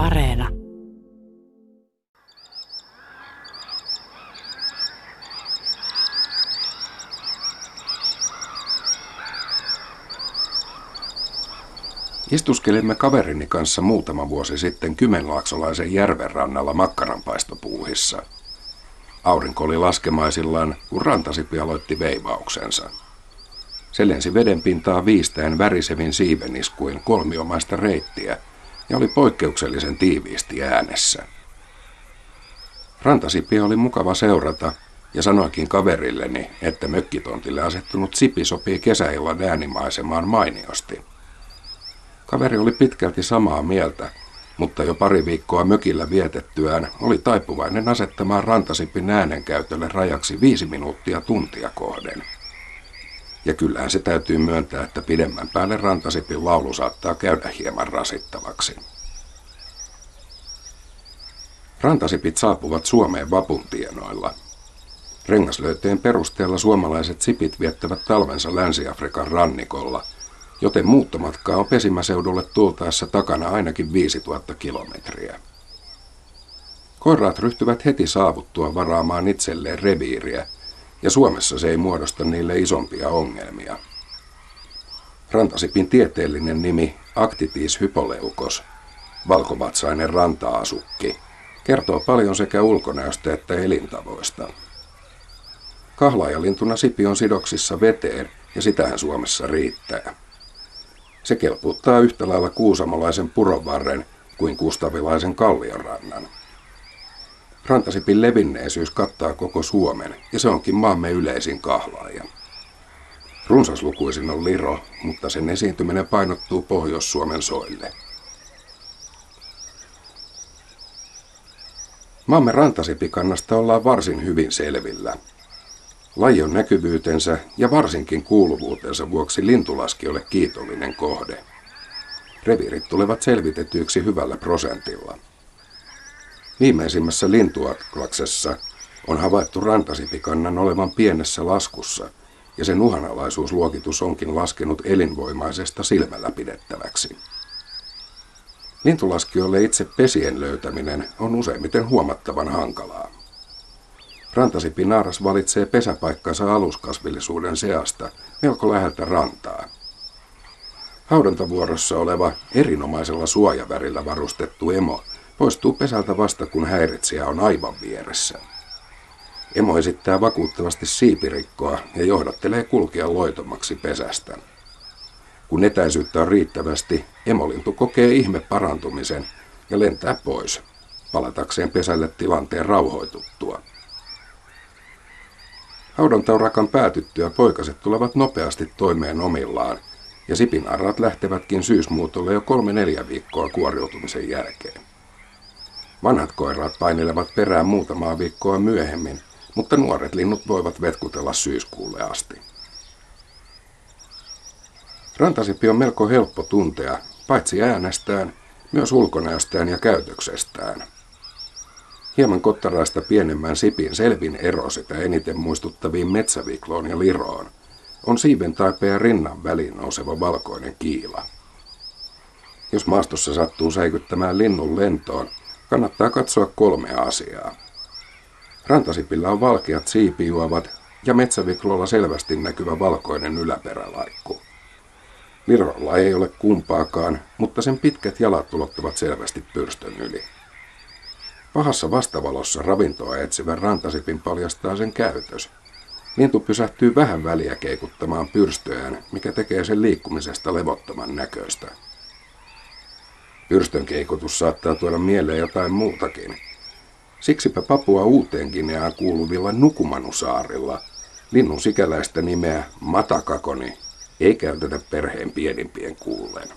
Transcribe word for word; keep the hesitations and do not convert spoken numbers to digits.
Areena. Istuskelimme kaverini kanssa muutama vuosi sitten Kymenlaaksolaisen järven rannalla makkaranpaistopuuhissa. Aurinko oli laskemaisillaan, kun Rantasipi aloitti veivauksensa. Se lensi vedenpintaa viistäen värisevin siiveniskuin kolmiomaista reittiä ja oli poikkeuksellisen tiiviisti äänessä. Rantasipiä oli mukava seurata ja sanoikin kaverilleni, että mökkitontille asettunut sipi sopii kesäillan äänimaisemaan mainiosti. Kaveri oli pitkälti samaa mieltä, mutta jo pari viikkoa mökillä vietettyään oli taipuvainen asettamaan Rantasipin äänenkäytölle rajaksi viisi minuuttia tuntia kohden. Ja kyllähän se täytyy myöntää, että pidemmän päälle Rantasipin laulu saattaa käydä hieman rasittavaksi. Rantasipit saapuvat Suomeen vapun tienoilla. Rengaslöytöjen perusteella suomalaiset sipit viettävät talvensa Länsi-Afrikan rannikolla, joten muuttomatkaa on pesimäseudulle tultaessa takana ainakin viisituhatta kilometriä. Koiraat ryhtyvät heti saavuttua varaamaan itselleen reviiriä, ja Suomessa se ei muodosta niille isompia ongelmia. Rantasipin tieteellinen nimi Actitis hypoleukos, valkovatsainen ranta-asukki, kertoo paljon sekä ulkonäöstä että elintavoista. Kahlajalintuna sipi on sidoksissa veteen, ja sitähän Suomessa riittää. Se kelputtaa yhtä lailla kuusamolaisen puronvarren kuin kustavilaisen kalliorannan. Rantasipin levinneisyys kattaa koko Suomen, ja se onkin maamme yleisin kahlaaja. Runsaslukuisin on liro, mutta sen esiintyminen painottuu Pohjois-Suomen soille. Maamme rantasipikannasta ollaan varsin hyvin selvillä. Lajin näkyvyytensä ja varsinkin kuuluvuutensa vuoksi lintulaskijoille kiitollinen kohde. Reviirit tulevat selvitetyiksi hyvällä prosentilla. Viimeisimmässä lintuatlaksessa on havaittu rantasipikannan olevan pienessä laskussa, ja sen uhanalaisuusluokitus onkin laskenut elinvoimaisesta silmällä pidettäväksi. Lintulaskijoille itse pesien löytäminen on useimmiten huomattavan hankalaa. Rantasipinaaras valitsee pesäpaikkansa aluskasvillisuuden seasta melko läheltä rantaa. Haudantavuorossa oleva erinomaisella suojavärillä varustettu emo poistuu pesältä vasta, kun häiritsijä on aivan vieressä. Emo esittää vakuuttavasti siipirikkoa ja johdattelee kulkea loitomaksi pesästä. Kun etäisyyttä on riittävästi, emolintu kokee ihme parantumisen ja lentää pois, palatakseen pesälle tilanteen rauhoituttua. Haudantaurakan päätyttyä poikaset tulevat nopeasti toimeen omillaan, ja sipinaaraat lähtevätkin syysmuutolle jo kolme neljä viikkoa kuoriutumisen jälkeen. Vanhat koiraat painelevat perään muutamaa viikkoa myöhemmin, mutta nuoret linnut voivat vetkutella syyskuulle asti. Rantasipi on melko helppo tuntea, paitsi äänestään, myös ulkonäöstään ja käytöksestään. Hieman kottaraista pienemmän sipin selvin ero sitä eniten muistuttaviin metsävikloon ja liroon on siiventaipen ja rinnan väliin nouseva valkoinen kiila. Jos maastossa sattuu säikyttämään linnun lentoon, kannattaa katsoa kolmea asiaa. Rantasipillä on valkeat siipijuovat ja metsäviklolla selvästi näkyvä valkoinen yläperälaikku. Lirolla ei ole kumpaakaan, mutta sen pitkät jalat ulottuvat selvästi pyrstön yli. Pahassa vastavalossa ravintoa etsivän rantasipin paljastaa sen käytös. Lintu pysähtyy vähän väliä keikuttamaan pyrstöään, mikä tekee sen liikkumisesta levottoman näköistä. Pyrstön keikutus saattaa tuoda mieleen jotain muutakin. Siksipä Papua Uuteen Gineaan kuuluvilla Nukumanusaarilla linnun sikäläistä nimeä Matakakoni ei käytetä perheen pienimpien kuullen.